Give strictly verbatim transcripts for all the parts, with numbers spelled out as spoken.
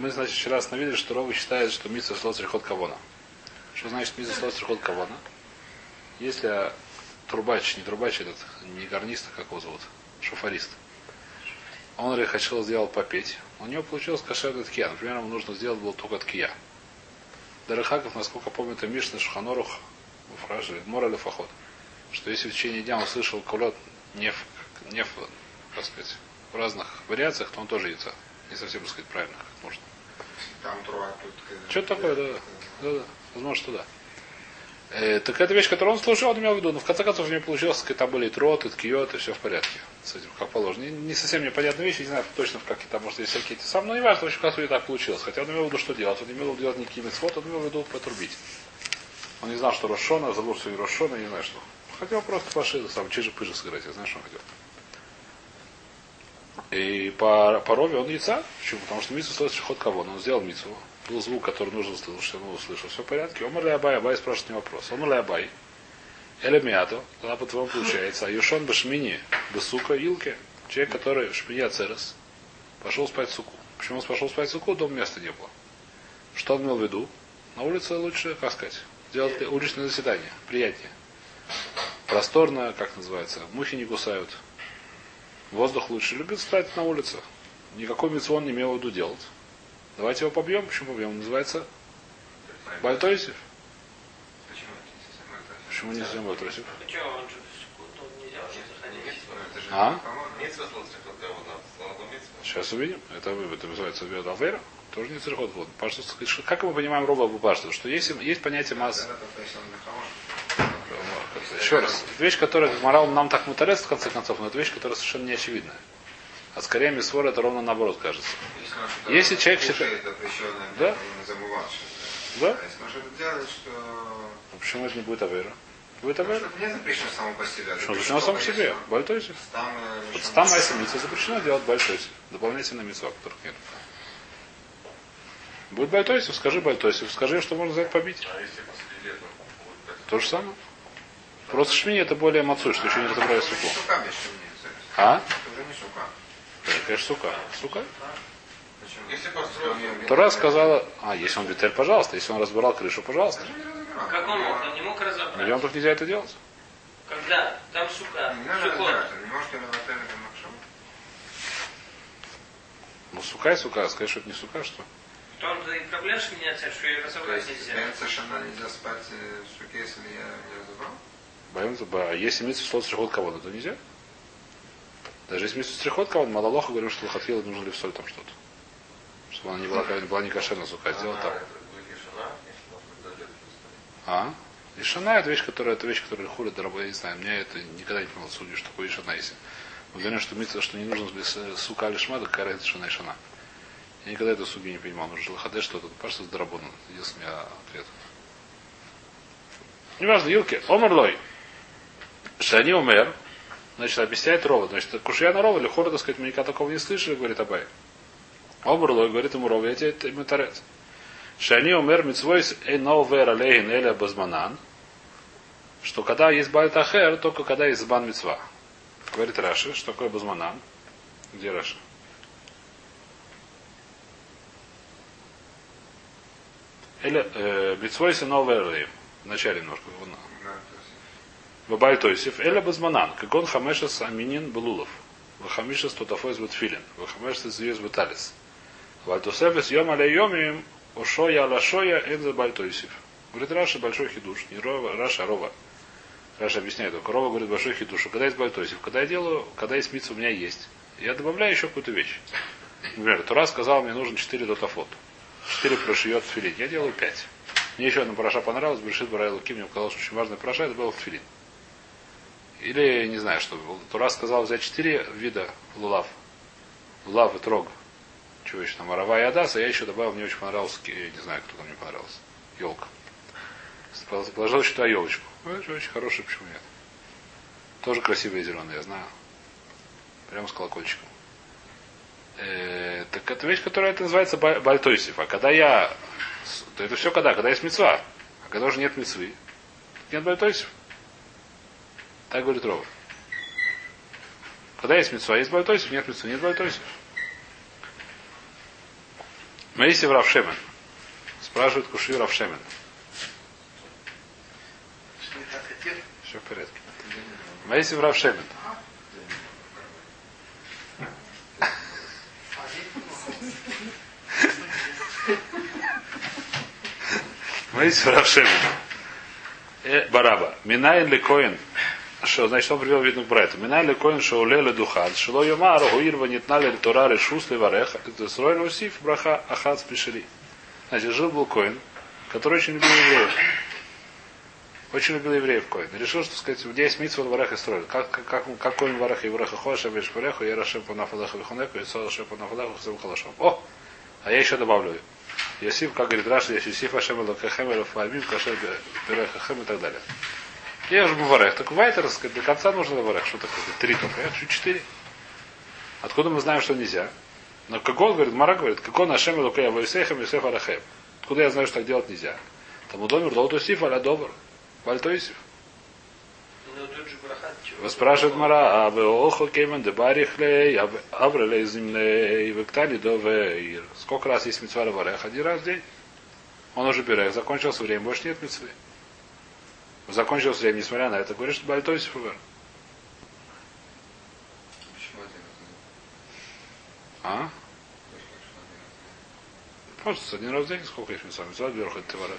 Мы, значит, вчера остановились, что Рова считает, что мицва шло срихот кавона. Что значит мицва шло срихот кавона? Если трубач, не трубач этот, не гарнист, как его зовут, шофарист, он решил сделать попеть, у него получилось кошерный ткия. Например, ему нужно сделать было только ткия. Дарахаков, насколько помню, это Мишна Шуханорух в Фраже, Мораль Фахот, что если в течение дня он слышал кулет не в, не в, так сказать, в разных вариациях, то он тоже яйца. Не совсем, так сказать, правильно, как можно. Там труа, тут... Что-то такое, да, да, да. Возможно, что да. Э, так эта вещь, которую он слушал, он имел в виду. Но в конце концов у него получилось, так сказать, там были и трот, и ткиот, и все в порядке. С этим, как положено. Не, не совсем непонятная вещь, не знаю точно, в какие там, может, есть всякие те самые. Но не важно, в общем, как у него так получилось. Хотя он имел в виду, что делать. Он не имел в виду делать никакие мицвот, он имел в виду потрубить. Он не знал, что Рошона, забыл, что не Рошона, не знаю, что. Хотел просто пошил, сам чижи-пыжи сыграть, я знаю, что он хотел. И по, по Рове он яйца. Почему? Потому что мицву слышит ход кого? Он сделал мицву. Был звук, который нужно услышать, что он услышал. Все в порядке. Омар ли Абай, Абай спрашивает не вопрос. Омар ли Абай, элемиато, тогда по твоему получается. А Юшон Башмини, Басука, Илке, человек, который Шмини Ацерес, пошел спать в суку. Почему он пошел спать в суку? Дома места не было. Что он имел в виду? На улице лучше, как сказать, делать уличное заседание. Приятнее. Просторно, как называется, мухи не кусают. Воздух лучше. Любит встать на улице. Никакой мицву он не имел в виду делать. Давайте его побьем. Почему побьем? Он называется Бальтойсев. Почему? Почему не совсем Бальтойсев? А? Сейчас увидим. Это, это называется Виодавера. Тоже не церхот. Как мы понимаем Роба Бупашта? Что есть, есть понятие массы. Еще раз, это вещь, которая морал нам так мутарец в конце концов, но это вещь, которая совершенно не очевидна. А скорее мисвор это ровно наоборот кажется. Если, если человек считает, да? Да? А почему это не будет авера? Будет авера? Не запрещено само по себе. Что запрещено само по себе? Большой сев. Там если мисва запрещено делать большой сев. Дополнительно мисва, которых нет. Будет большой сев, скажи большой сев, скажи, что можно за это побить. То же самое. Просто шмини это более мацуй, что еще не разобрали суку. А? Это уже не сука. Это, конечно, сука. Сука? Почему? Тора сказала, а, если он бетель, пожалуйста, если он разбирал крышу, пожалуйста. Как он мог? Он не мог разобрать. Но ему так нельзя это делать. Когда? Там сука. Не надо разбирать, не может его отель на макшам. Ну, сука и сука, скажи, что это не сука, что? Там-то и проблема шминиация, что ее разобрать нельзя. Совершенно нельзя спать в суке, если я не разобрал. А если митсу слот стрихот кого-то, то нельзя. Даже если митсу стрихот кого-то, малолоха говорим, что лохатхила нужно ли в соль там что-то. Чтобы она не была, была не кошерна сука, сделать там. А? Ишана это вещь, которая это вещь, которая хулит, я не знаю. Мне это никогда не понимал судью, что такое ишана если. Мы говорим, что митсу, что не нужно сука алишма, так карается шана ишана. Я никогда эту судью не понимал. Нужно лохатхила что-то. Паша с дарабоном. Единственный ответ. Неважно, Юлки. Омерлой. Шани умер, значит, объясняет Рова. Значит, Кушьяна Рова, Лехор, так сказать, мы никогда такого не слышали, говорит Абай. Обрлой, говорит ему Рова, я тебе это митарец. Шани умер, митсвойс, эновер, алейн, эля, базманан. Что когда есть бальт ахер, только когда есть бан митсва. Говорит Раши, что такое базманан? Где Раши? Эля, митсвойс, эновер, алейн. Вначале немножко. Бабаль Тойсев, Эля Базманан, Кагон Хамешес Аминин Белулов, Вахамишес Тутафойс Бутфилин, Вахамешес Зиез Буталис, Вальтусефес Йом Аля Йомим, Ошоя Аля Шоя, Энза Баль Тойсев. Говорит Раша большой хидуш, не Рова, Раша, а Рова. Раша объясняет, только Рова говорит большой хидуш, когда есть Баль Тойсев, когда я делаю, когда есть митс у меня есть, я добавляю еще какую-то вещь. Например, Тура сказал, мне нужно четыре дотафот, четыре прошиет филин, я делаю пять. Мне еще одна параша понравилась, Берешит Барай Элоким, мне показалось очень важная параша, это был филин. Или, не знаю, что было. Тура сказал взять четыре вида лулав. Лулав и трог. Чего еще там? Арава и адас. А я еще добавил, мне очень понравился, не знаю, кто там мне понравился. Елка. Положил еще туда елочку. Очень хорошая, почему нет? Тоже красивая зеленая, я знаю. Прямо с колокольчиком. Э-э- так это вещь, которая это называется бальтойсиф. А когда я... То это все когда? Когда есть мицва. А когда уже нет мицвы, нет бальтойсиф. Так говорит Рова. Когда есть митцва, есть бальтойсев, нет митцва, нет бальтойсев. Моисев Рав Шемен. Спрашивает Куши Рав Шемен. Все в порядке. Моисев Рав Шемен. Моисев Рав Шемен. Бараба. Минаин ли Коэн. Что, значит, он привел видно к Брайту. Минай ли коин шауле ли духан, шило йомар, гуирва, нитнали ли тора, ли шус, ли вареха, ли сройн усиф, браха, ахат, спешили. Значит, жил был коин, который очень любил евреев. Очень любил евреев коин. Решил, что, сказать, у меня есть митцва, вареха, строит. Как, как, как, как коин вареха, и вареха, хош, абиш, вареха, я рашем по нафалаху, вихонеку, и сол, шем по нафалаху, хсем халашом. О! А я еще добавлю. Йосиф, как говорит Раши, Йосиф, ашем, лакахем, элофаамим, кашер, перехахем и так далее. Я же был варех. Так вайтер, сказать, до конца нужно варех. Что такое? Три только. Я хочу четыре. Откуда мы знаем, что нельзя? Но как он говорит, Мара говорит, как он ашем элокей авоисейхем йосеф арахем. Откуда я знаю, что так делать нельзя? Там удомер, лаутусиф, аля добр. Вальтоисиф. Спрашивает Мара, а вы охо кеймен дебарихлей, аврелей землей, вектали довейр. Сколько раз есть митцва варех? Один раз в день. Он уже берех. Закончился время, больше нет митцвы. Закончилось время, несмотря на это, говорит, что Бальтойсиф умер. Почему один раз? А? Просто один раз в день, сколько их мусафа? Мусафа вверх, это товара.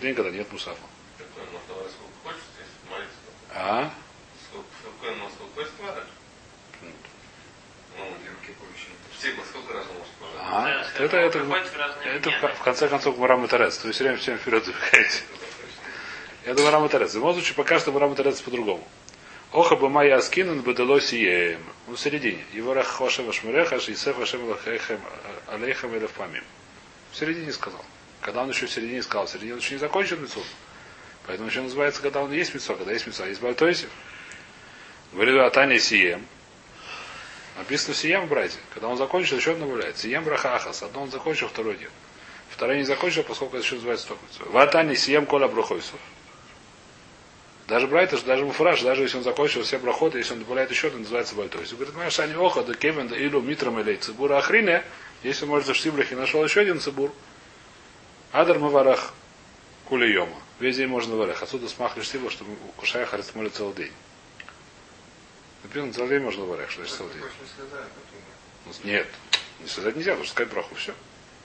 День, когда нет мусафа. Какой он может товара, сколько хочет, если молиться? А? Какой он может сколько хочет товара? Ну, Сигма, сколько раз он может товара? А, это, это, это, это в конце концов Марам и Торец. То есть все время всем вперед выходите. Это Марам и Торец. В моем случае пока что Марам и Торец по-другому. Оха бы майя аскинан бадалоси еем. Он в середине. Его рахвашем ашмуреха шейсеф ашем лахейхем алейхем или впамим. В середине сказал. Когда он еще в середине сказал. В середине он еще не закончил митцву. Поэтому еще называется, когда он есть митцва. Когда есть митцва, есть бальтойсев. Говорит, атани сием. Написано сием, братья. Когда он закончил, еще он добавляет. Сием брахахас. Одно он закончил, второй нет. Второй не закончил, поскольку это еще называется только митцва. В атани сием кола брахойсов. Даже Брайташ, даже Муфраш, даже если он закончил все проходы, если он добавляет еще, это называется Бальтойс. То есть, говорит, Шани Оха, да Кевин, да Илю, Митрам, или Цибура Ахрине, если, может, в Сиблахе нашел еще один Цибур, Адар Маварах Кулейома. Весь день можно варах. Отсюда смахли Сиблах, чтобы Кушая Харец молит целый день. Например, целый день можно варах, что значит целый день. Нет, не сказать нельзя, потому что сказать браху, все.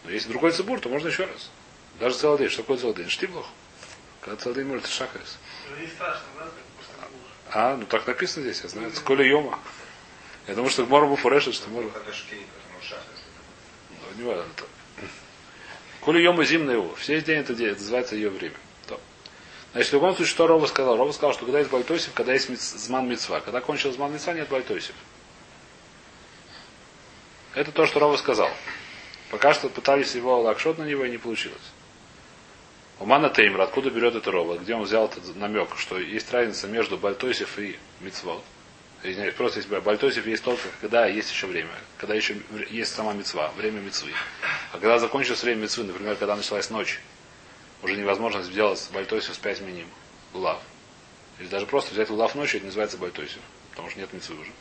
Но если другой Цибур, то можно еще раз. Даже целый день. Что такое целый день? Штиблах. Когда целый день молится Шахарис. А, ну так написано здесь, я знаю. Коли Йома. Я думаю, что к Мору Буфурешит, что можно. Ну, не важно. Коли Йома зимна его. Все день это день, это называется ее время. То. Значит, в любом случае, что Роба сказал? Роба сказал, что когда есть Бальтойсев, когда есть Зман Мицва. Когда кончил Зман Мицва, нет Бальтойсев. Это то, что Роба сказал. Пока что пытались его лакшот на него, и не получилось. Умана Теймра, откуда берет это робот? Где он взял этот намек, что есть разница между Бальтойсев и Мицвот? Просто есть Бальтойсев есть только, когда есть еще время, когда еще есть сама Мицва, время Мицвы. А когда закончилось время Мицвы, например, когда началась ночь, уже невозможно сделать Бальтойсев с пять миним, лав. Или даже просто взять лав ночью, это называется Бальтойсев, потому что нет Мицвы уже.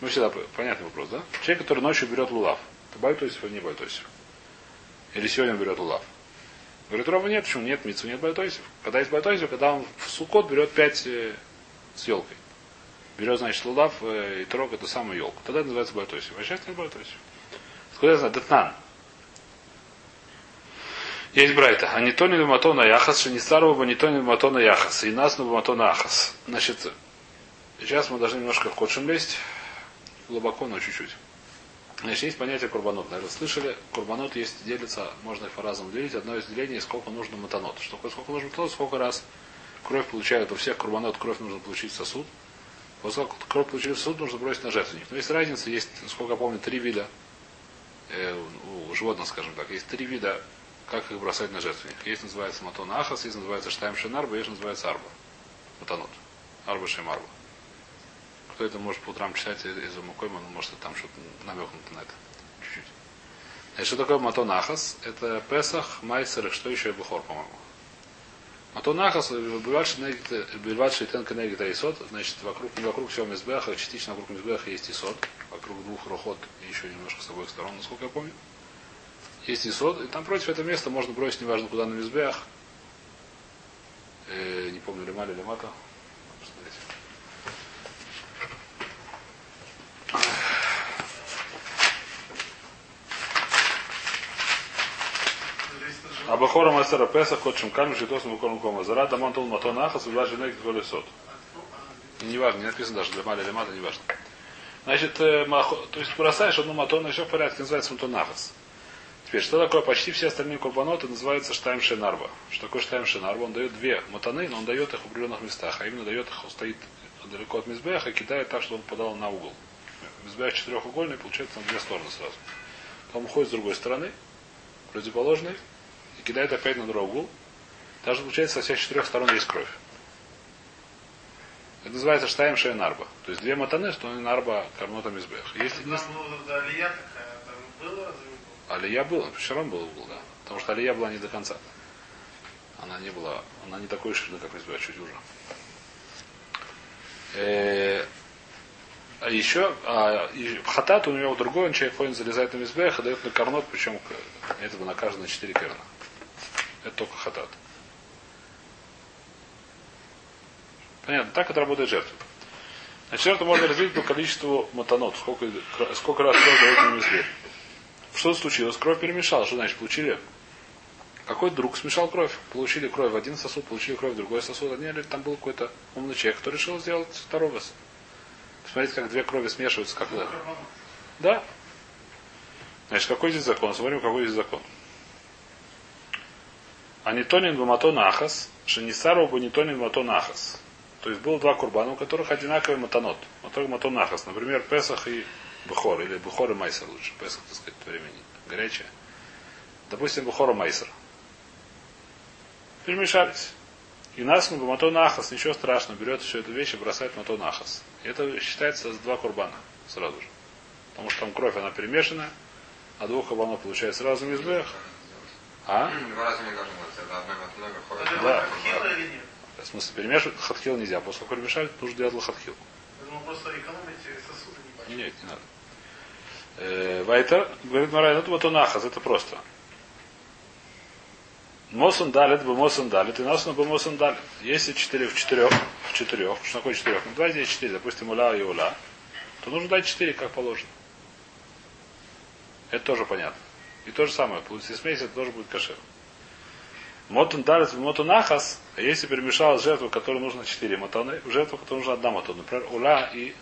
Ну всегда понятный вопрос, да? Человек, который ночью берет лулав, это Бальтойсев или не Бальтойсев? Или сегодня берет лулав? Говорит, Рова нет, почему? Нет мицвы, нет бальтойсев. Когда есть бальтойсев, когда он в сукот берет пять э, с елкой. Берет, значит, лулав э, и трог эту самую елку. Тогда это называется бальтойсев. А сейчас нет бальтойсев. Откуда я знаю? Детнан. Есть брайта. А не то не буматона яхас, что не старого, а не то не буматона яхас. И нас на буматона ахас. Значит, сейчас мы должны немножко в кодшем лезть. Глубоко, но чуть-чуть. Значит, есть понятие курбанот. Наверное, слышали, курбанот есть, делится, можно их по-разному делить. Одно из делений, сколько нужно матанот. Что такое сколько нужно матанот, сколько раз кровь получают. У всех курбанот кровь нужно получить в сосуд. Вот сколько кровь получили в сосуд, нужно бросить на жертвенник. Но есть разница, есть, насколько я помню, три вида э, у животных, скажем так. Есть три вида, как их бросать на жертвенник. Есть называется матон ахас, есть называется штайм шенарба, есть называется арба. Матанот. Арба шейм арба. Кто это может по утрам читать из Умакойма, ну, может, там что-то намекнуто на это. Чуть-чуть. Значит, что такое матонахас? Это Песах, Майсер, что еще и Бухор, по-моему. Матонахас, Бельват Шейтен Кенегит Айсот, значит, вокруг, не вокруг всего Мизбеха, частично вокруг Мизбеха есть Исот. вокруг двух рухот и еще немножко с обоих сторон, насколько я помню. Есть Исод, и там против этого места можно бросить, неважно куда, на мизбеах. Э, не помню, лима или лимата. Посмотрите. Абахора Масера Песах, Котшим Камиш, Житос, Мукорм Комазара, Дамон Тул Матон Ахас, Влажи Негит, Голи Сот. Неважно, не написано даже, лима или лимата, неважно. Значит, э, махо, то есть бросаешь одну матону, еще в порядке, называется Матон Ахас. Теперь, что такое? Почти все остальные корбаноты называются штайм шенарба. Что такое штайм шенарба? Он дает две матаны, но он дает их в определенных местах. А именно дает их, он стоит далеко от мизбеха и кидает так, чтобы он попадал на угол. Мизбех четырехугольный, получается на две стороны сразу. Потом уходит с другой стороны, противоположной, и кидает опять на другой угол. Также получается, со всех четырех сторон есть кровь. Это называется штайм шенарба. То есть две матаны, что они нарба карнота мизбех. Если не... Алия была, вчера был угол, да. Потому что алия была не до конца. Она не была, она не такой ширины, как мизбех, чуть уже. Э, а еще, а, и, хатат у него другой, он человек ходит, залезает на мизбех и дает на карнот, причем это бы наказано на четыре керна. Это только хатат. Понятно, так это работает жертва. Значит, жертву можно разделить по количеству матанот, сколько, сколько раз кровь дает на мизбех. Что случилось? Кровь перемешала. Что значит? Получили. Какой друг смешал кровь. Получили кровь в один сосуд, получили кровь в другой сосуд. Они, там был какой-то умный человек, кто решил сделать второго. Посмотрите, как две крови смешиваются. Как да. Да. Значит, какой здесь закон? Смотрим, какой здесь закон. Анитонин баматон ахас, шенисару банитонин матон ахас. То есть было два курбана, у которых одинаковый матанот. Матон ахас. Например, Песах и Бухор, или Бухор и Майсер лучше, Песах, так сказать, времени горячее. Допустим, Бухор и Майсер. Перемешались. И нас мы Матон Ахас, ничего страшного, берет все эту вещь и бросает Матон Ахас. И это считается два курбана сразу же. Потому что там кровь, она перемешана, а двух курбанов получается сразу в мизбех. А? Да. В смысле, перемешивать хатхил нельзя. После того, как перемешали, нужно делать лохатхил. Ну, просто экономите сосуды. Нет, не надо. Вайтер говорит, Марай, это матон ахас, это просто. Мосон далит, бомосон далит, и насон бомосон далит. Если четыре в четырех, в четырех, что такое четырех? Ну, два здесь четыре, допустим, уля и уля, то нужно дать четыре, как положено. Это тоже понятно. И то же самое, получится смесь, это тоже будет кашер. Мотон далит, бомотон ахас, а если перемешалась жертва, которой нужно четыре матоны, в жертву, которой нужно одна матона, например, уля и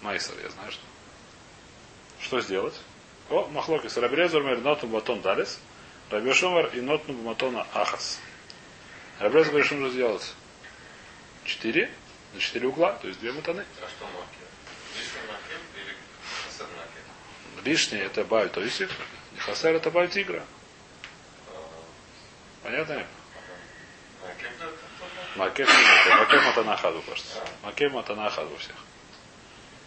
Майсер, я знаю, что. Что сделать? О, махлокис. Рабрезумер нотнум батон далис. Рабешумер и нотнум батона ахас. Рабрезумер говорит, что нужно сделать? Четыре. На четыре угла, то есть две матаны. А что макет? Лишний макет или хасер макет? Лишний это баль тоисик. Хасер это баль тигра. Понятно? Макет не макет. Макет матана ахазу, кажется. Макет матана ахазу у всех.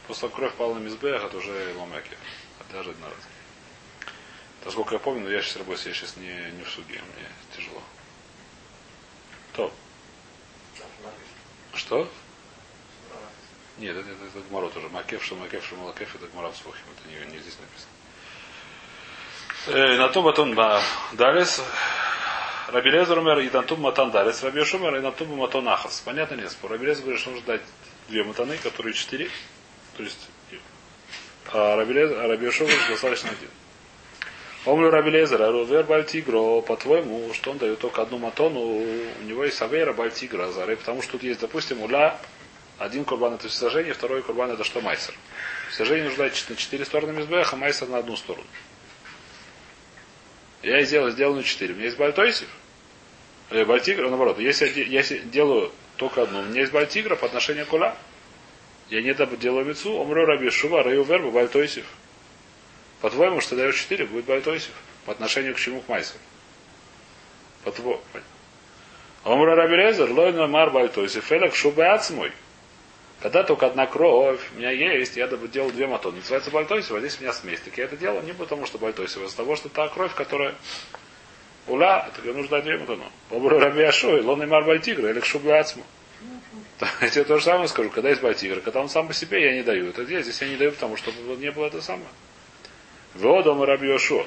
После кровь пала на мизбех, это уже ломяки. Даже один раз. Насколько я помню, но я сейчас работаю, я сейчас не, не в суге, мне тяжело. То. Что? Нет, это, это, это гмара тоже. Макеф, что макеф, что малакеф, это гмара в Сухим. Это не, не здесь написано. Э, на то батон далес. Рабелезер умер и тантум матан далес. Рабеш умер и натум матон ахас. Понятно, нет спор. Рабелезер говорит, что нужно дать две матаны, которые четыре. То есть а Рабиешов достаточно один. Омлю Рабилезер, Арувер Бальтигро, по-твоему, что он дает только одну матону, у него есть Авейра Бальтигра, Азары, потому что тут есть, допустим, уля, один курбан это всесожжение, второй курбан это что майсер. Всесожжение нужно дать на четыре стороны мизбеха, а майсер на одну сторону. Я и сделал, сделал на четыре. У меня есть Бальтойсев, Бальтигра, наоборот, если я делаю только одну, у меня есть Бальтигра по отношению к уля. Я не делаю мицу, умру раби шува, раю верба, бальтойсев. По-твоему, что даешь четыре, будет бальтойсев. По отношению к чему? К майсу. По-твоему. Умру раби лезер, лойна мар бальтойсев, элек шубы ацмой. Когда только одна кровь у меня есть, я делал две матоны. Называется бальтойсев, а здесь у меня смесь. Так я это делал не потому, что бальтойсев, а из-за того, что та кровь, которая уля, это нужно дать две матоны. Умру раби ашуй, лойна мар бальтигра, элек шубы ацмой. Я тебе то же самое скажу, когда есть байтивер. Когда он сам по себе, я не даю. Это где? Здесь я не даю, потому что не было это самое. Веодом Раби Йошуа.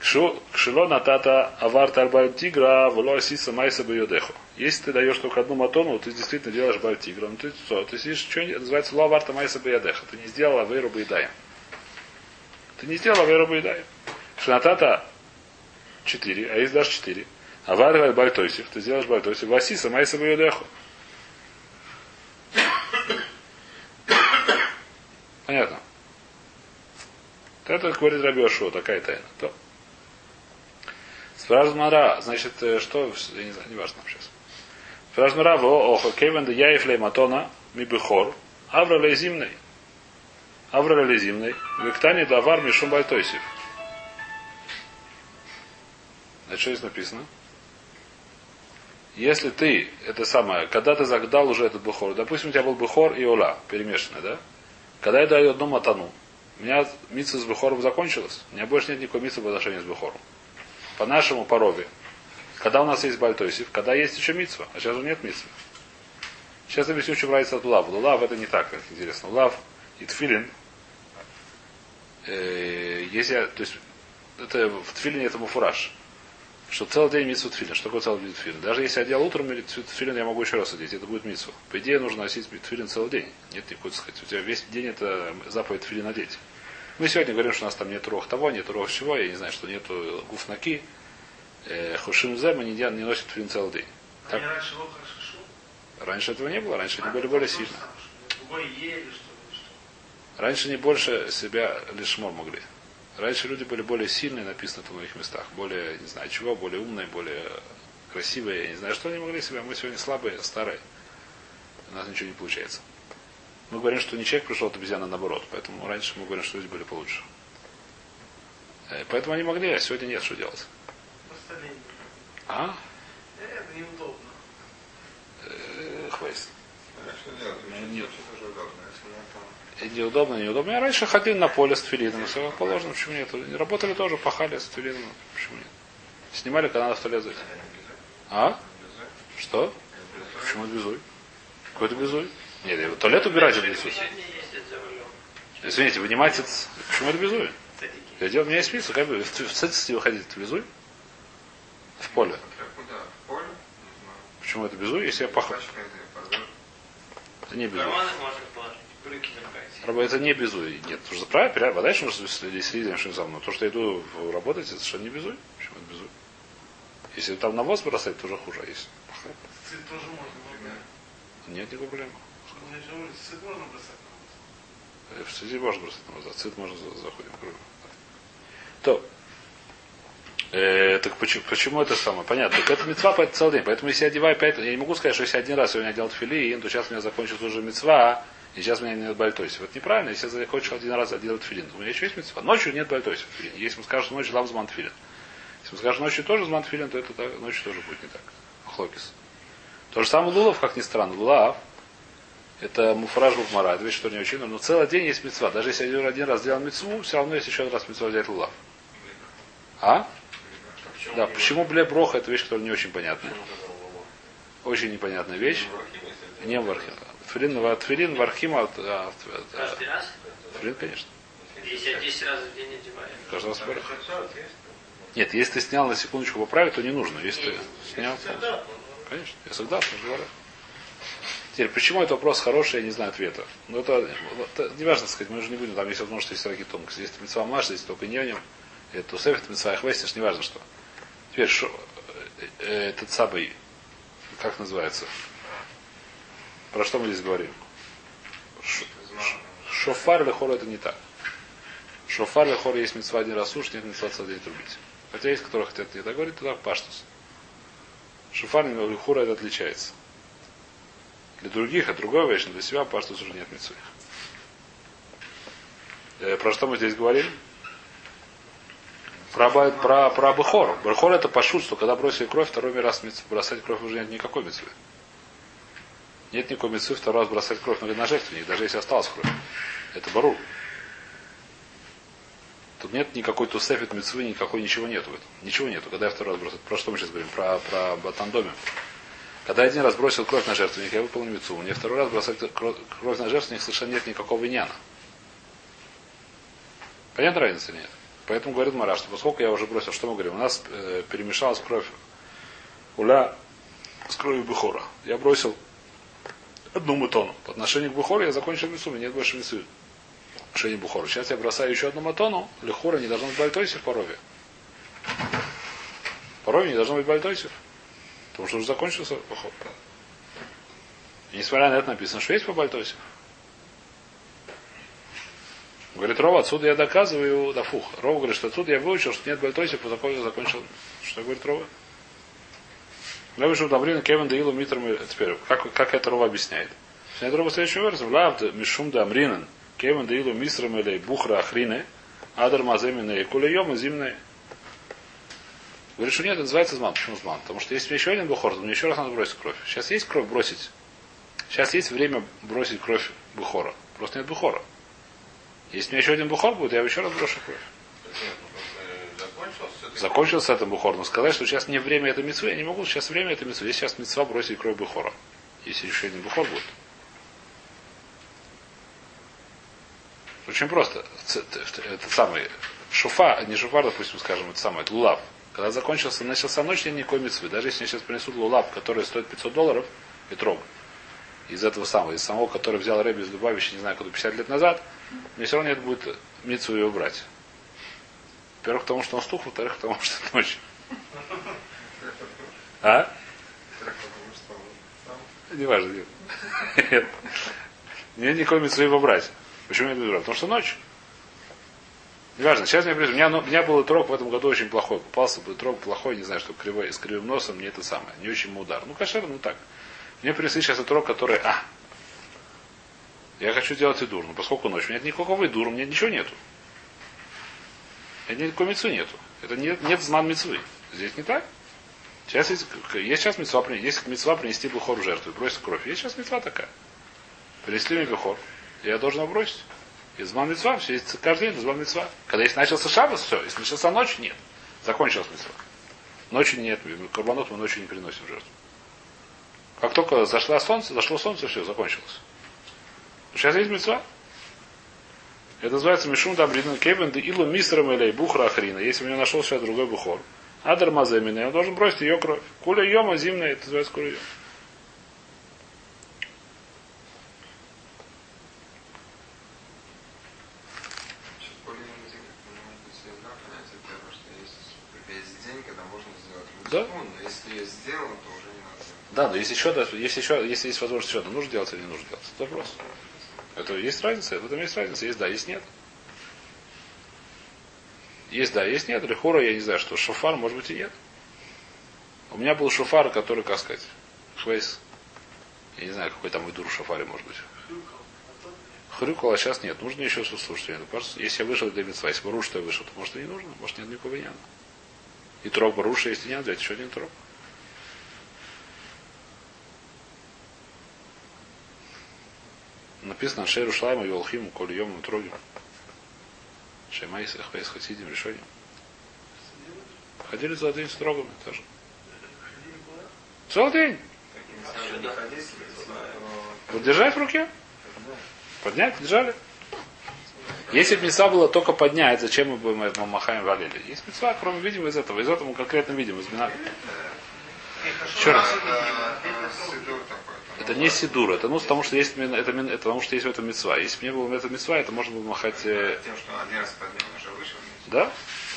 Кшило натата аварта арбайт тигра вло асиса майса бьюдеху. Если ты даешь только одну матону, ты действительно делаешь байт тигра. Ну ты что? Ты сидишь, что называется вло аварта майса бьюдеха. Ты не сделал авейру бьюдаем. Ты не сделал авейру бьюдаем. Кшилатата четыре, а если даже четыре. Аварвай бальтойсев. Ты сделаешь бальтойсев. Власиса майса бьюдеху. Понятно. Это говорит Раби Йошуа, такая тайна. То. Спражмара, значит, что, я не знаю, не важно нам сейчас. Спражмара, во, охо, кевен де яев лейматона, ми бихор, авра лейзимный, авра лейзимный, вектани давар мишум бальтойсев. Значит, что здесь написано? Если ты, это самое, когда ты загадал уже этот бихор, допустим, у тебя был бихор и ола, перемешанный, да? Когда я даю одну матану, у меня мицва с бихором закончилась, у меня больше нет никакой мицвы по отношению с бихором. По нашему порове. Когда у нас есть бальтойсев, когда есть еще мицва, а сейчас уже нет мицвы. Сейчас я объясню, чем разница от лулав. Лулав это не так, как интересно. Лулав и тфилин. Э, если я, то есть, это, в тфилине это муфураж. Что целый день мицва тфилин. Что такое целый день тфилин? Даже если я одел утром тфилин, я могу еще раз одеть. Это будет мицва. По идее, нужно носить тфилин целый день. Нет, не хочется сказать. У тебя весь день это заповедь тфилин одеть. Мы сегодня говорим, что у нас там нет рух того, нет рух чего, я не знаю, что нету гуфнаки, э, хушим зэм, они не, не носят тфилин целый день. Так? Раньше, раньше этого не было, раньше а, они были более сильно. Раньше не больше себя лишь мор могли. Раньше люди были более сильные, написано в многих местах, более, не знаю чего, более умные, более красивые, я не знаю, что они могли себя, мы сегодня слабые, старые, у нас ничего не получается. Мы говорим, что не человек пришел от обезьяны, наоборот. Поэтому раньше мы говорим, что люди были получше. Поэтому они могли, а сегодня нет, что делать. А? Это неудобно. Хвейс. Неудобно, неудобно. Я раньше ходил на поле с тфилином. Все положено, почему нет? Работали тоже, пахали с тфилином. Почему нет? Снимали, когда надо в туалет зайти. А? Что? Почему безуй? Какой-то безуй? Нет, туалет убирать это безуй. Извините, вынимать это... Почему это безуй? Я делал, у меня есть мицва, как бы в цитисти выходить, это безуй? В поле. Почему это безуй, если я пахал? Это не безуй. Это не безуй. Нет, потому что правильно, вода еще нужно следить за мной. То, что я иду работать, это совершенно не безуй. Почему это безуй? Если там навоз бросать, то уже хуже, а если пахать? Цит тоже можно. Нет никакой проблемы. Цит можно бросать на маза? В цит можно бросать на маза. Цит можно заходим в круг. То. Э, так почему, почему это самое? Понятно. Так это мицва, поэтому целый день. Поэтому если я одеваю пять... Я не могу сказать, что если один раз сегодня одел тфилин, то сейчас у меня закончится уже мицва, и сейчас у меня нет бальтойсев. Это неправильно. Если я захочу один раз одел тфилин, у меня еще есть мицва. Ночью нет бальтойсев. Если мы скажем, что ночью лав зман тфилин. Если мы скажем, что ночью тоже зман тфилин, то это так, ночью тоже будет не так. Хлокис. То же самое лулав, как ни странно. Лулав, это муфараж гуфмара, это вещь, что не очень нужно. Но целый день есть мицва. Даже если я один раз делал мицву, все равно есть еще раз мицва взять лулав. А? Да, почему бле броха, это вещь, которая не очень понятна. Очень непонятная вещь. Не в архима. Тфилин, тфилин в архима. Каждый раз? Тфилин, конечно. десять раз в день одеваем. Каждый раз в порах. Нет, если ты снял на секундочку поправить, то не нужно. Если ты снял... Конечно, я всегда говорю. Теперь, почему этот вопрос хороший, я не знаю ответа. Но это, это не важно сказать, мы же не будем, там есть множество истории тонкости. Есть митцва маш, есть только ньоним, это усеф, это митцва хвестиш, не важно что. Теперь, шо, э, этот самый, как называется, про что мы здесь говорим? Ш, ш, шофар лехор это не так. Шофар лехор есть митцва один раз уж, нет митцва целый день трубить. Хотя есть, которые хотят не так говорить, тогда паштус. Шофар лихура это отличается. Для других, а другой вещь, для себя паштус уже нет мицвы. Э, про что мы здесь говорим? Про, про, про бехор. Бехор это пашут, что когда бросили кровь, второй раз бросать кровь уже нет никакой мицвы. Нет никакой мицвы, второй раз бросать кровь на жертвенник, даже если осталась кровь. Это бару. Тут нет никакой тусефет мицвы, никакой ничего нету в этом. Ничего нету. Когда я второй раз бросаю. Про что мы сейчас говорим? Про, про батандоме. Когда один раз бросил кровь на жертвенника, я выполнил мицву. Мне второй раз бросать кровь на жертвенник совершенно нет никакого иньяна. Понятна разница или нет? Поэтому говорит Мара, что поскольку я уже бросил, что мы говорим, у нас э, перемешалась кровь уля с кровью бухора. Я бросил одну матону. По отношению к бухору я закончил мицву, у меня нет больше мицвы. Отношение бухора. Сейчас я бросаю еще одну матону, лихора не должно быть бальтойсев в порове. Порове не должно быть бальтойсев. Потому что уже закончился поход. И несмотря на это написано, что есть по бальтойсев. Говорит, Рова, отсюда я доказываю, да фух. Рова говорит, что отсюда я выучил, что нет бальтойсев, по закону я закончил. Что говорит Рова? Я вышел в Даврин, Кевин, Даилу, Митром и теперь. Как, как это Рова объясняет? Объясняет Рова следующим версом. Лавд, Мишум, Дамринен, Кевин, Даилу, Митром или Бухра, Ахрине, Адар, Маземине и Кулеем, Зимне. Говорит, что нет, это называется зман. Почему зман? Потому что если у меня еще один бухор, то мне еще раз надо бросить кровь. Сейчас есть кровь бросить. Сейчас есть время бросить кровь бухора. Просто нет бухора. Если у меня еще один бухор будет, я еще раз брошу кровь. Закончился, Закончился этот бухор. Но сказать, что сейчас не время этой мицвы, я не могу. Сейчас время этой мицвы. Здесь сейчас мицва бросить кровь бухора. Если еще один бухор будет. Очень просто. Это самый шуфа, не шуфар, допустим, скажем, это самое, это лулав. Когда закончился, начался ночь, нет никакой мицвы. Даже если мне сейчас принесут лулав, который стоит пятьсот долларов, и трог, из этого самого, из самого, который взял Рэби из Дубавича, не знаю, когда пятьдесят лет назад, мне все равно нет будет мицвы его брать. Во-первых, потому что он стух, во-вторых, потому что ночь. А? Не важно. Нет. Нет никакой мицвы его брать. Почему я не брать? Потому что ночь. Неважно, сейчас мне придется. У меня, у меня был трог в этом году очень плохой. Попался был трог плохой, не знаю, что кривой, с кривым носом, не это самое. Не очень ему удар. Ну, кошер, ну так. Мне принесли сейчас трог, который... А! Я хочу делать и дур. Но поскольку ночь, у меня нет никакого и дур, у меня ничего нету. У меня никакой мицвы нету. Это нет, нет знан мицвы. Здесь не так. Сейчас есть, есть сейчас мицва, есть мицва принести бухору жертву и бросить кровь. Есть сейчас мицва такая. Принесли мне бухор, я должен обросить. Из зман митцва, все есть каждый день из зман митцва. Когда если начался шаббат, все, если начался ночь, нет. Закончилась митцва. Ночью нет, корбанот мы ночью не приносим жертву. Как только зашло солнце, зашло солнце, все, закончилось. Сейчас есть митцва. Это называется Мишум Дамринен Кевин де Илу Мисрам Элей Бухра Ахрина. Если у него нашел сейчас другой бухор, Адар Маземина, он должен бросить ее кровь. Куля Йома зимная, это называется Куля Йома. Да? Если я сделал, то уже не надо. Да, но если еще, если еще, если есть возможность еще, то нужно делать или не нужно делать? Это вопрос. Это есть разница, в этом есть разница, есть да, есть нет. Есть да, есть нет. Рехора, я не знаю, что шофар, может быть и нет. У меня был шофар, который, как сказать, швейс. Я не знаю, какой там идур в шофаре может быть. Хрюкал, а сейчас нет. Нужно еще слушать. Если я вышел для митцва, если бы руш, что я вышел, то может и не нужно, может нет никакого не надо. И трог баруша, если не надо, взять еще один трог. Написано Шейру Шлайма и Волхиму, Коль Йому Троги. Шеймайс, Эхвейс, Хасидим, решением. Ходили целый день с трогами тоже. Целый день. Держай в руке. Поднять, держали. Если бы митцва было только поднять, зачем мы бы мы махаем валили? Есть митцва, кроме видим из этого. Из этого мы конкретно видим. Из бина... Еще раз. Это не сидур. Это ну, потому что есть, это, это, потому что есть в этом митцва. Если бы не было в этом митцва, это можно было махать... Тем, что один раз поднял, уже вышел митцва. Да?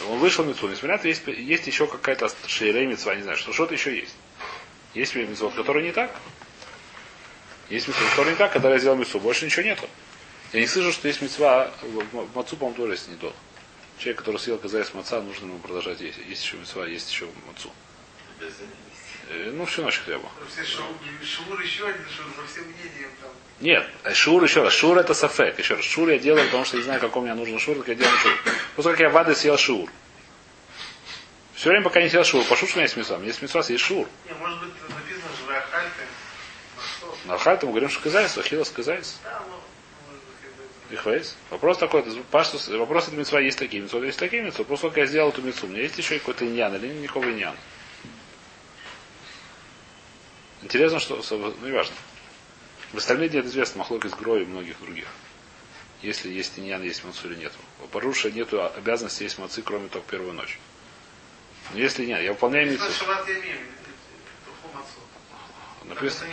Он вышел митцву. Несмотря на это, есть, есть еще какая-то шейлей митцва, не знаю, что что-то еще есть. Есть митцва, который не так. Есть митцва, который не так, когда я сделал митцву. Больше ничего нету. Я не слышал, что есть митцва, мацу, по-моему, тоже есть не тот. Человек, который съел казаец маца, нужно ему продолжать есть. Есть еще митцва, есть еще мацу. Ну, всю ночь хлеба. Шур еще один, шур по всем мнениям там. Нет, шур еще раз. Шур это сафек. Еще раз, шур я делаю, потому что не знаю, какой мне нужен шур, так я делаю шур. Поскольку я в Аде съел шур. Все время, пока не съел шур, пошел, что у меня есть митцва. У меня есть митцва, есть шур. Не, может быть, написано жрай хальта. На хальта мы говорим, что казаец, ахилос казаец. Вопрос такой, вопрос от митцва есть такие митцва, есть такие митцва, вопрос, сколько я сделал эту митцу, у меня есть еще какой-то иньян или никакого иньяна. Интересно, что... Ну, неважно. В остальные дни это известно. Махлок из Гро и многих других. Если есть иньян, есть мацу или нет. У Паруша нет обязанности есть мацы, кроме только первую ночь. Но если нет, я выполняю мицву. Написано.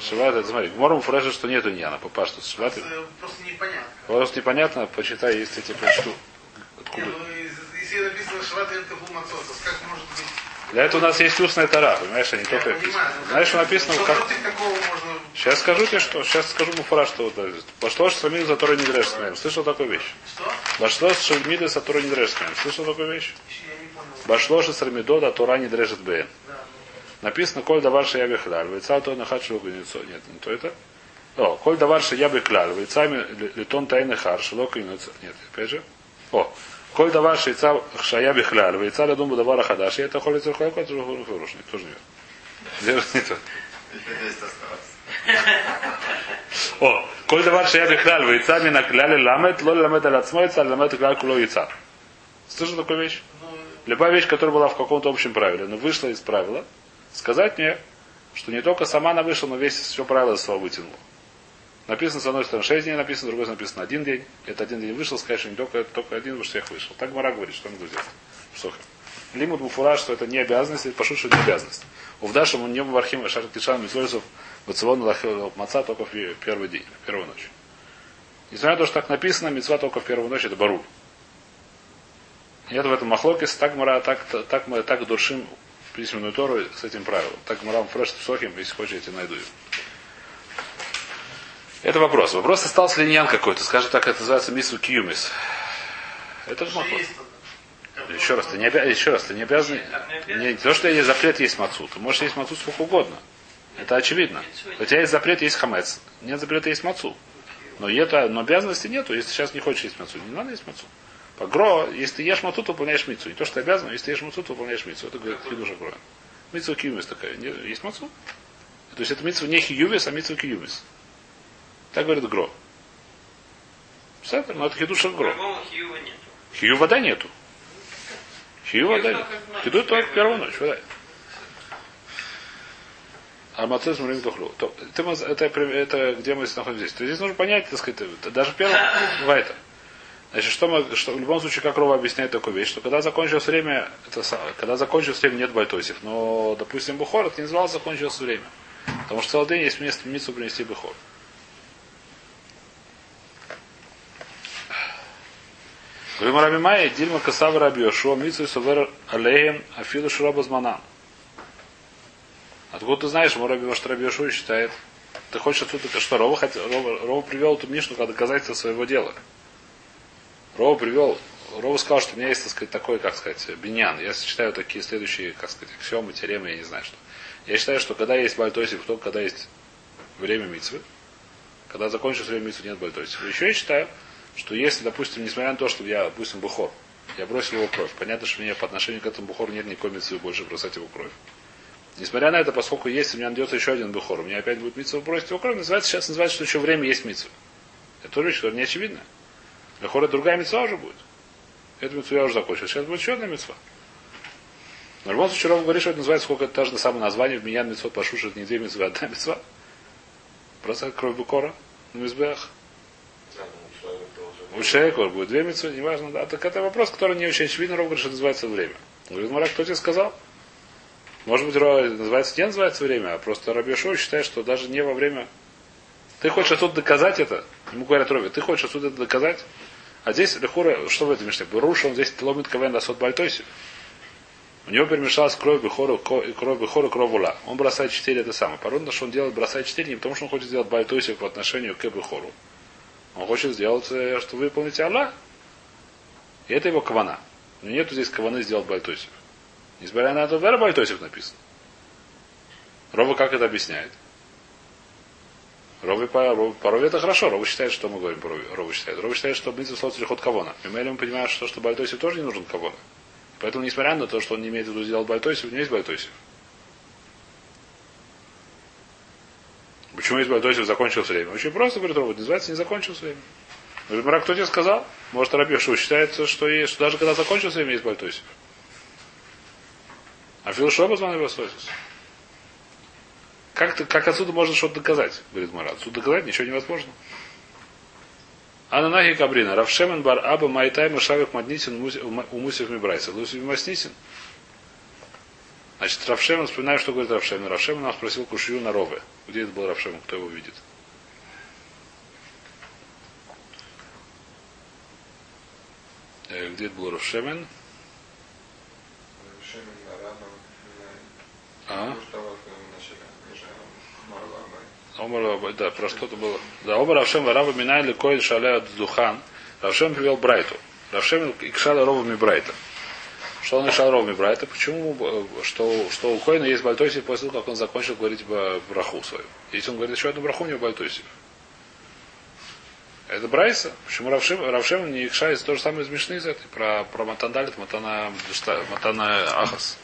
Шиват, это смотри, Гмором фрежит, что нету иньяна. Папа, что с Шиватом? Просто непонятно. Просто непонятно, почитай, если я тебе прочту. Откуда? Нет, ну, если написано Шиват, это был мацу, то как может быть? Для этого у нас есть устная тара, понимаешь, а не только письма. Знаешь, что написано? Что как... можно... Сейчас скажу тебе, что... Сейчас скажу Муфара, что... Башло, что Шамида, Сатора не дрежешь с нами. Слышал такую вещь? Что? Башло, что Шамида, Сатора не дрежешь с нами. Слышал такую вещь? Я не понял. Башло, что Шамида, Тора не дрежет Бен. Да. Написано, коль даварши я бехляль, вейца то нахадшу гнецо. Нет, не то это. О, коль даварши я бехляль, вейцами литон тайны харш, лока и нуца. Нет, опять же. О. Коль давар шейца шая бихляр, вейца лядум будавара хадаш, и это холь церхой, который хороший, кто же не верит. Где не то? О, коль давар шая бихляр, вейца минакляли ламет, лоли ламет аляцмойца, ламет клякуло яйца. Слышал такую вещь? Любая вещь, которая была в каком-то общем правиле, но вышла из правила, сказать мне, что не только сама она вышла, но весь все правило слова вытянуло. Написано с одной стороны шесть дней, написано, с другой стороны написано один день. Это один день вышел, сказать, что не только, это только один, потому что я вышел. Так Мара говорит, что он будет делать. Лимут Муфураж, что это не обязанность, это пошут, что это не обязанность. Увдашим он не в архиме Шахар Кишан Мисольцев Бацилон Лахил Маца только в первый день, в первую ночь. Несмотря на то, что так написано, мицва только в первую ночь, это баруль. Нет в этом махлоке, так Мара, так, так мы так дуршим письменную Тору с этим правилом. Так Мара Муфураж Сохим, если хочешь, я найду его. Это вопрос. Вопрос, остался ли иньян какой-то. Скажем так, это называется мису киюмис. Это же махлок. Еще раз, ты не, обя... Еще раз, ты не обязан... Не то, что есть запрет, есть мацу. Ты можешь есть мацу сколько угодно. Это очевидно. У тебя есть запрет, есть хамец. Нет запрета, есть мацу. Но, это... Но обязанности нету. Если сейчас не хочешь есть мацу, не надо есть мацу. По Гро, если ты ешь мацу, то выполняешь мицу. Не то, что ты обязан, если ты ешь мацу, то выполняешь мицу. Это хидуша Гро. Мицу киюмис такая. Есть мацу. То есть это мицу не хиюмис, а мицу киюмис. Так говорит Гро. Сатар, но это хидуша Гро. Хию нету. Хию вода нету. Хию вода нету. Хидует только в первую ночь. Вода. Армацизм рим тухлю. Это где мы находимся здесь? То есть здесь нужно понять, так сказать, даже первое бывает. Значит, что мы, что в любом случае, как Рова объясняет такую вещь, что когда закончилось время, это самое, когда закончилось время, нет бальтосев. Но, допустим, бухор, это не называлось закончилось время. Потому что целый день есть место мицу принести бухор. Говорим, Раби Майя, Дильма Касава Раби Йошуа, Митсу и Сувер Алеем, Афиду Шураба Зманан. Откуда ты знаешь, мой Раби, может, Раби Йошуа считает? Ты хочешь отсюда, что Рова, хотел, Рова, Рова привел эту Мишну как доказательство своего дела. Рова привел, Рова сказал, что у меня есть, так сказать, такой, как сказать, биньян. Я считаю такие следующие, как сказать, аксиомы, теоремы, я не знаю что. Я считаю, что когда есть бальтосик, то когда есть время митсвы, когда закончилось время митсвы, нет бальтосика. Еще я считаю, что если, допустим, несмотря на то, что я, допустим, бухор, я бросил его кровь, понятно, что у меня по отношению к этому бухору нет никакой митцвы больше бросать его кровь. Несмотря на это, поскольку есть, у меня найдется еще один бухор, у меня опять будет митцва бросить его кровь, называется, сейчас называется, что еще время есть митцва. Это тоже вещь, которая не очевидна. Для хора другая митцва уже будет. Эту митцву я уже закончил, сейчас будет еще одна митцва. Но в любом случае, Ров говорит, что это называется, сколько это даже на самое название, в Миньян митцвот пошушит не две митцвы, а одна митцва. Бросать кровь бухора на мизбеах. У человека будет две митцвы, неважно. Да. Так это вопрос, который не очень очевидно, Ров говорит, что называется время. Он говорит, Марак, кто тебе сказал? Может быть, Ров называется, не называется время, а просто Раби Йошуа считает, что даже не во время... Ты хочешь отсюда доказать это? Ему говорят, Рови, ты хочешь отсюда это доказать? А здесь Лехура, что в этом мишне? Беруш, он здесь ломит КВН Асот Бальтосев. У него перемешалась кровь Бехора и кровь Бехора, кровь Ула. Он бросает четыре, это самое. Порой, что он делает, бросает четыре, не потому, что он хочет сделать Бальтосев по отношению к Бехору. Он хочет сделать, что выполнить Аллах. И это его кавана. Но нету здесь каваны сделать бальтосев. Несмотря на это, вера бальтосев написано. Рова как это объясняет? Рова по Рове это хорошо. Рова считает, что мы говорим про Рова считает. Рова считает, что близко слово целихот кавана. И мы понимаем, что, что бальтосев тоже не нужен кавана. Поэтому, несмотря на то, что он не имеет в виду сделать бальтосев, у него есть бальтосев. Почему из Бальтосев закончилось время? Очень просто, говорит, робот, называется, не закончилось время. Говорит, Марак, кто тебе сказал? Может, Раби Йошуа считается, что, есть, что даже когда закончилось время, есть Бальтосев. А Филшоба званый Басосис. Как, как отсюда можно что-то доказать, говорит Марат. Отсюда доказать ничего невозможно. Ананахи Кабрина, Равшемен Бар Аба Майтай Машавик Маднисин Умусев Мибрайса. Лусев Маснисин. Значит, Равшемен, вспоминаем, что говорит Равшемен. Равшемен нас спросил Кушью на Рове. Где это был Равшемен, кто его видит? Где это был Равшемен? А? Омар, да, про что-то было. Да, Омар Равшем Вараба Минайли Коин Шаля Духан. Равшем привел Брайту. Равшем Икшала Ровами Брайта. Что он икшал Ровами Брайта? Почему? Что, что у Коина есть Бальтойсев после того, как он закончил говорить браху свою. Если он говорит еще одну браху, у него Бальтойсев. Это Брайса. Почему Равшем, Равшем не икшается то же самое из Мишны из этой? Про, про Матандалит, Матана, Матана Ахас.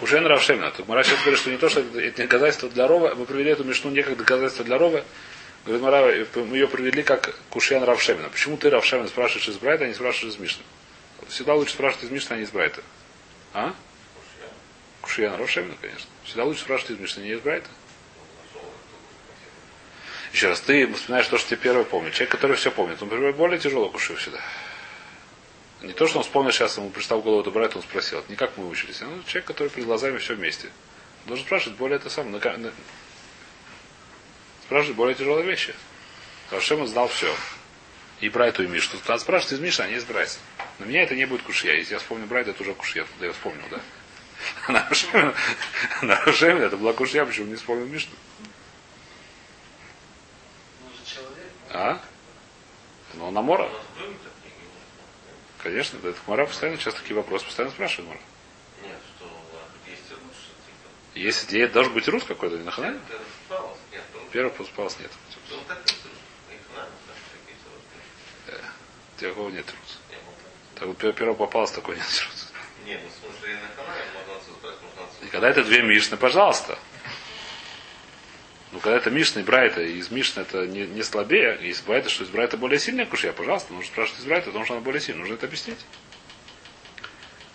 Уже на Равшемена. Мара сейчас говорит, что не то, что это доказательство для Рова. Мы привели эту мишну не как доказательство для Рова. Говорит, Мара, мы ее привели как Кушьян Равшемена. Почему ты Равшемена спрашиваешь из Брайта, а не спрашиваешь из Мишны? Всегда лучше спрашивать из Мишны, а не из Брайта. А? Кушьян Равшемена, конечно. Всегда лучше спрашивать из Мишны, а не из Брайта. Еще раз, ты вспоминаешь то, что тебе первое помнит. Человек, который все помнит, он например, более тяжело кушил всегда. Не то, что он вспомнил сейчас, ему пришла в голову это брать, он спросил. Это не как мы учились. А ну, человек, который перед глазами все вместе. Должен спрашивать более это самое. На, на, спрашивать более тяжелые вещи. Равшем он знал все. И Брайту, и Мишу. Надо спрашивать из Миши, а не из Брайса. На меня это не будет кушья. Если я вспомню Брайта, это уже кушья. Тогда я вспомнил, да. На Равшем это была кушья, почему не вспомнил Мишу? А? Ну, на море. Конечно, да, это Хмара постоянно сейчас такие вопросы постоянно спрашивает Мара. Нет, что есть рус, типа. Есть идея, должен быть рус какой-то, не нахрена? Первый поспалс нет. Ну так есть рус, нахрена, так есть рус. Да. Такого нет рус. Так вот первого попалось, такой нет рус. Нет, ну в смысле, нахрена, можно отсутствовать, можно отсутствовать. И когда это две Мишны, пожалуйста. Ну, когда это Мишна и Брайта, и из Мишны это не, не слабее, и из Брайта, что из Брайта более сильная кушья, пожалуйста, нужно спрашивать из Брайта, потому что она более сильная, нужно это объяснить.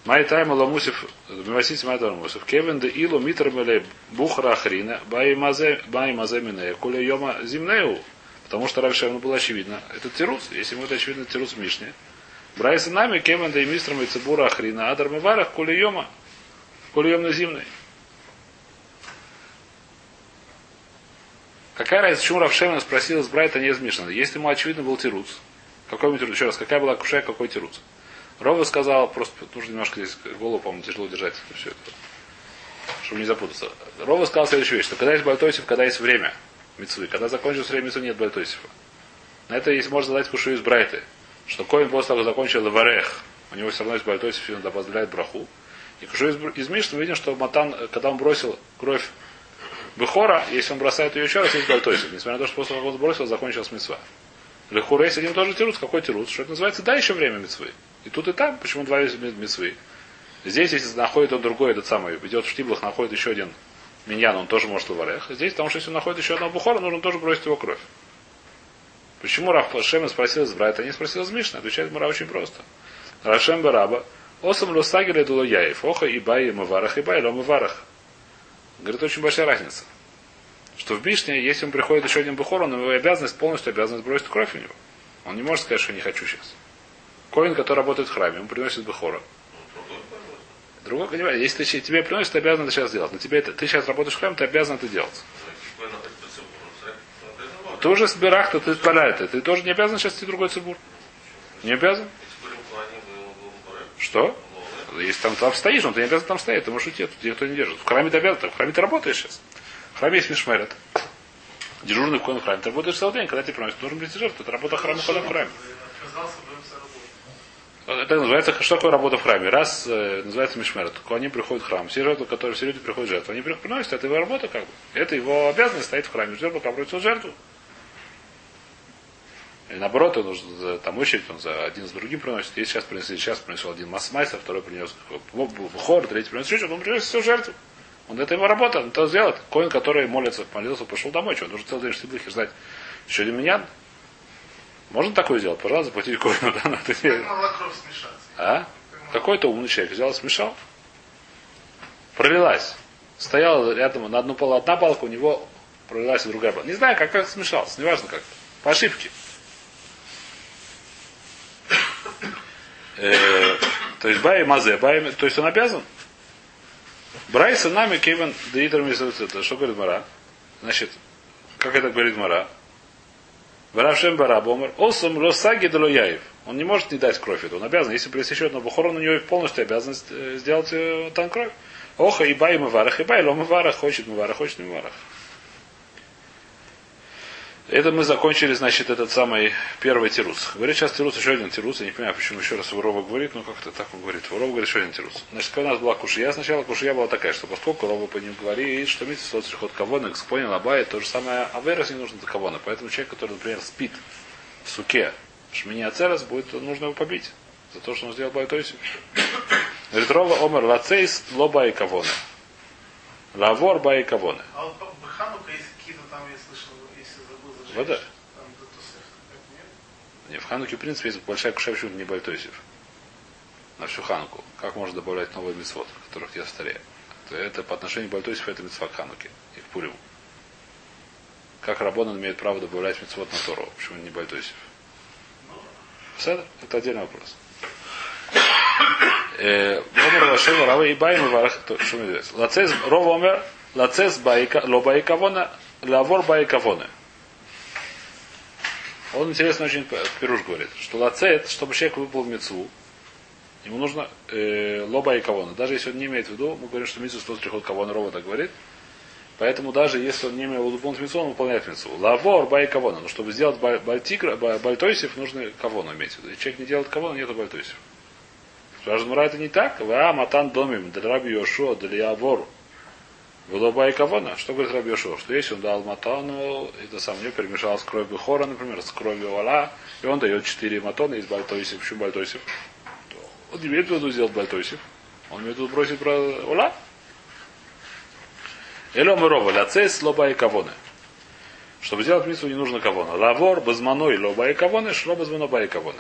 Май тайма ламусев, мивасити май таймусев, кевен де илу митрамеле бухара хрина, бай мазе минея, куля йома зимнею, потому что раньше оно было очевидно. Это тирус, если ему это очевидно, тирус в Мишне. Брайса нами, кевен де мистрам и цибура хрина, адармеварах, куля йома, куля йома зимней. Какая разница, почему Равшемена спросил из Брайта, а не из Мишна? Если ему очевидно был тируц. Какой тируц? Еще раз, какая была кушая, какой тируц? Рова сказал, просто нужно немножко здесь голову, по-моему, тяжело держать, все это, чтобы не запутаться. Рова сказал следующую вещь, что когда есть Бальтойсев, когда есть время мицвы. Когда закончилось время мицвы, нет Бальтойсева. На это есть, можно задать кушую из Брайты, что Коин после того, как закончил Лаварех, у него все равно есть Бальтойсев, и он добавляет браху. И кушую из, из Мишны, мы видим, что Матан, когда он бросил кровь Бехора, если он бросает ее еще раз, есть Бальтойсев. Несмотря на то, что после того, как он бросил, закончилась мицва. Лехура есть один тоже тирус. Какой тирус? Что это называется? Да, еще время мицвы. И тут и там. Почему два мицвы? Здесь, если находит он другой, этот самый, идет в штиблах, находит еще один миньян, он тоже может лаварех. Здесь, потому что если он находит еще одного Бехора, нужно тоже бросить его кровь. Почему Равшем спросил из Брайта, а не спросил из Мишны? Отвечает Мара очень просто. Равшем Бараба, Осам Лусагеля Дулояев, Оха и Бай и Маварах, и Бай Лом Маварах. Говорит, очень большая разница. Что в Мишне, если он приходит еще один бухор, он его обязанность, полностью обязанность бросить кровь у него. Он не может сказать, что не хочу сейчас. Коин, который работает в храме, ему приносит бухора. Другой, понимаешь, если ты, тебе приносит, ты обязан это сейчас делать. Но тебе это, ты сейчас работаешь в храме, ты обязан это делать. Ты уже с бирахта, ты поляет, ты тоже не обязан сейчас идти другой цибур. Не обязан? Что? Если там, там стоишь, он ты не обязан там стоять, ты можешь уйти, тут тебя никто не держит. В храме ты обязан, в храме ты работаешь сейчас. В храме есть мишмерет. Дежурный в коем храме. Ты работаешь целый день, когда тебе приносят, нужен быть жертв. Это работа храма, ходом в храме. Это называется, что такое работа в храме? Раз, называется мишмерет. К ним приходит храм. Все жертвы, которые все люди приходят жертвы, они приносят, это его работа как бы. Это его обязанность стоять в храме. Жертва, как приносит жертву. И наоборот, он уже там очередь, он за один с другим приносит. Если сейчас принесли, сейчас принесел один масс-майстер, второй принес хор, третий принес еще, он принес всю жертву. Он это его работа, он это сделает. Коин, который молится, молился, пошел домой, что он должен целый день штиблыхи ждать. Еще один миньян. Можно такое сделать? Пожалуйста, заплатить коину. Да, надо делать. Как мало кровь смешаться. А? Какой-то умный человек взял и смешал. Пролилась. Стояла рядом на одну палку, одна палка, у него пролилась и другая палка. Не знаю, как, как смешалось, неважно как. По ошибке. То есть Бай Мазе, Бай, то есть он обязан? Брайса нами Кевин Деитер Мисуцета. Что говорит Мара? Значит, как это говорит Мара? Баравшем Барабомер. Осум Росаги Долояев. Он не может не дать кровь эту. Он обязан. Если пресечет на Бухорон, у него полностью обязанность сделать там кровь. Оха, и Бай Маварах, и Бай Лом Маварах, хочет Маварах, хочет Маварах. Это мы закончили, значит, этот самый первый тирус. Говорит сейчас тирус, еще один тирус. Я не понимаю, почему еще раз Урова говорит, но как-то так он говорит. Урова говорит, еще один тирус. Значит, когда у нас была кушия, сначала кушия была такая, что поскольку Урова по ним говорит, что митцва сот срихот кавона, экспонен, абай, то же самое авейрос не нужно до кавона. Поэтому человек, который, например, спит в суке, шмини ацерос, будет, нужно его побить за то, что он сделал байтойсик. Говорит, Урова омер лацейс ло бай кавона. Лавор бай кавона. А вот по Ханука, если какие-то там я слышал, вода. Не, в Хануке, в принципе, есть большая куша, почему не бальтосев. На всю Хануку. Как можно добавлять новые митцвот, которых я в старе? Это по отношению к бальтосев, это митцва к Хануке и к Пуриму. Как Раббанан имеет право добавлять митцвот на Тору? Почему не бальтосев? Это отдельный вопрос. Омер Вашева, Рава и Баим и Варах. Что мне делать? Лацез Рова Омер, Лацез Лобаикавона, Лавор Баикавона. Он интересно очень Пируш говорит, что лацет, чтобы человек выполнил мицву, ему нужно э, лоба и кавона. Даже если он не имеет в виду, мы говорим, что мицву сто трехот кавона Рова так говорит. Поэтому даже если он не имеет в виду выполнить мицву, он выполняет мицву. Лавор ба и кавона. Но чтобы сделать бальтойсев, нужно кавону иметь в виду. Если человек не делает кавона, нету бальтойсев. Скажем, Мура, это не так. Ва матан домим, для раби Йошуа, для Явору. Лоба и кавона, что говорит Раби Йошуа, что если он дал матану, это сам не перемешал с кровью хора, например, с кровью ола, и он дает четыре матона из бальтойсев, почему бальтойсев? Он не имеет в виду сделать бальтойсев, он имеет в виду бросить про ола. Элем и рова, лацес, лоба и кавона. Чтобы сделать мицву, не нужно кавона. Лавор, базманой, лоба и кавона, шло базмано, ба и кавона.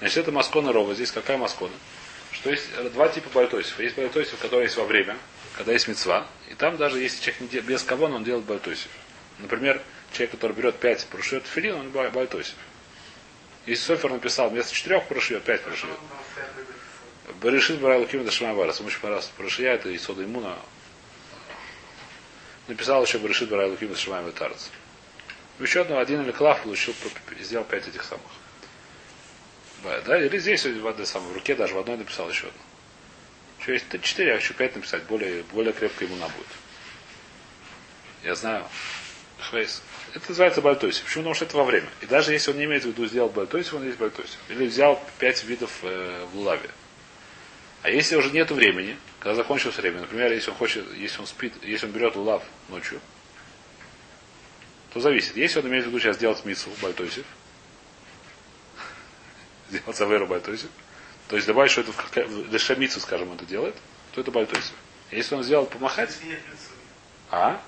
Значит, это маскона рова, здесь какая маскона? Что есть два типа бальтойсев. Есть бальтойсев, которые есть во время, когда есть мицва, и там даже если человек без кавона, он делает бальтойсев. Например, человек, который берет пять прошьет филин, он бальтойсев. Если Софер написал, вместо четырех прошьет, пять прошьет. Решит Барайлу Кимеда Шамаварас. Ему очень понравился прошья, это и сода иммуна. Написал еще Решит Барайлу Кимеда Шамаварас. Еще одного, один или клав получил, сделал пять этих самых. Да, или здесь в одной самой в руке, даже в одной написал еще одну. Что есть четыре, а еще пять написать, более, более крепко иммуна будет. Я знаю. Хвейс. Это называется бальтойсев. Почему? Потому что это во время. И даже если он не имеет в виду сделал бальтойсев, он есть бальтойсев. Или взял пять видов э, в лаве. А если уже нет времени, когда закончилось время, например, если он хочет, если он спит, если он берет лав ночью, то зависит. Если он имеет в виду сейчас делать мицву бальтойсев, делать авейру бальтойсев, то есть добавить, что это в дешамицу, скажем, это делает, то это бальтойсев. Если он сделал помахать... А?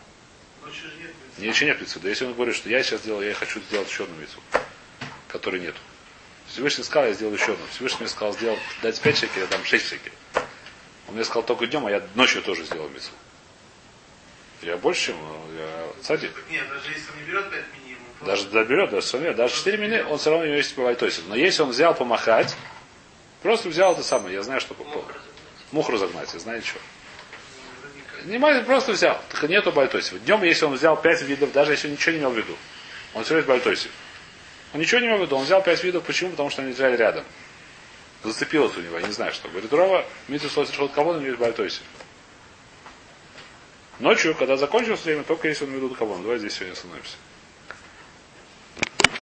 Ночью же нет мицвы. Нет, еще нет мицвы. Да если он говорит, что я сейчас делал, я хочу сделать еще одну мицву, которой нету. Всевышний сказал, я сделал еще одну. Всевышний мне сказал, сделал, дать пять шекелей, я дам шесть шекелей. Он мне сказал только днем, а я ночью тоже сделал мицву. Я больше, чем... Я... Сади. Нет, даже если он не берет пять мини, он... Даже доберет, даже, даже четыре мини, он все равно у него есть бальтойсев. Но если он взял помахать, просто взял это самое, я знаю, что попало. Мух разогнать, я знаю, что. Внимание, просто взял. Так нету бальтойсев. Днем, если он взял пять видов, даже если он ничего не имел в виду, он все равно бальтойсев. Он ничего не имел в виду, он взял пять видов. Почему? Потому что они лежали рядом. Зацепилось у него, я не знаю, что. Говорит, Рова, митцва сот срихот кавона, у него есть бальтойсев. Ночью, когда закончилось время, только если он ведут кавона. Давай здесь сегодня остановимся.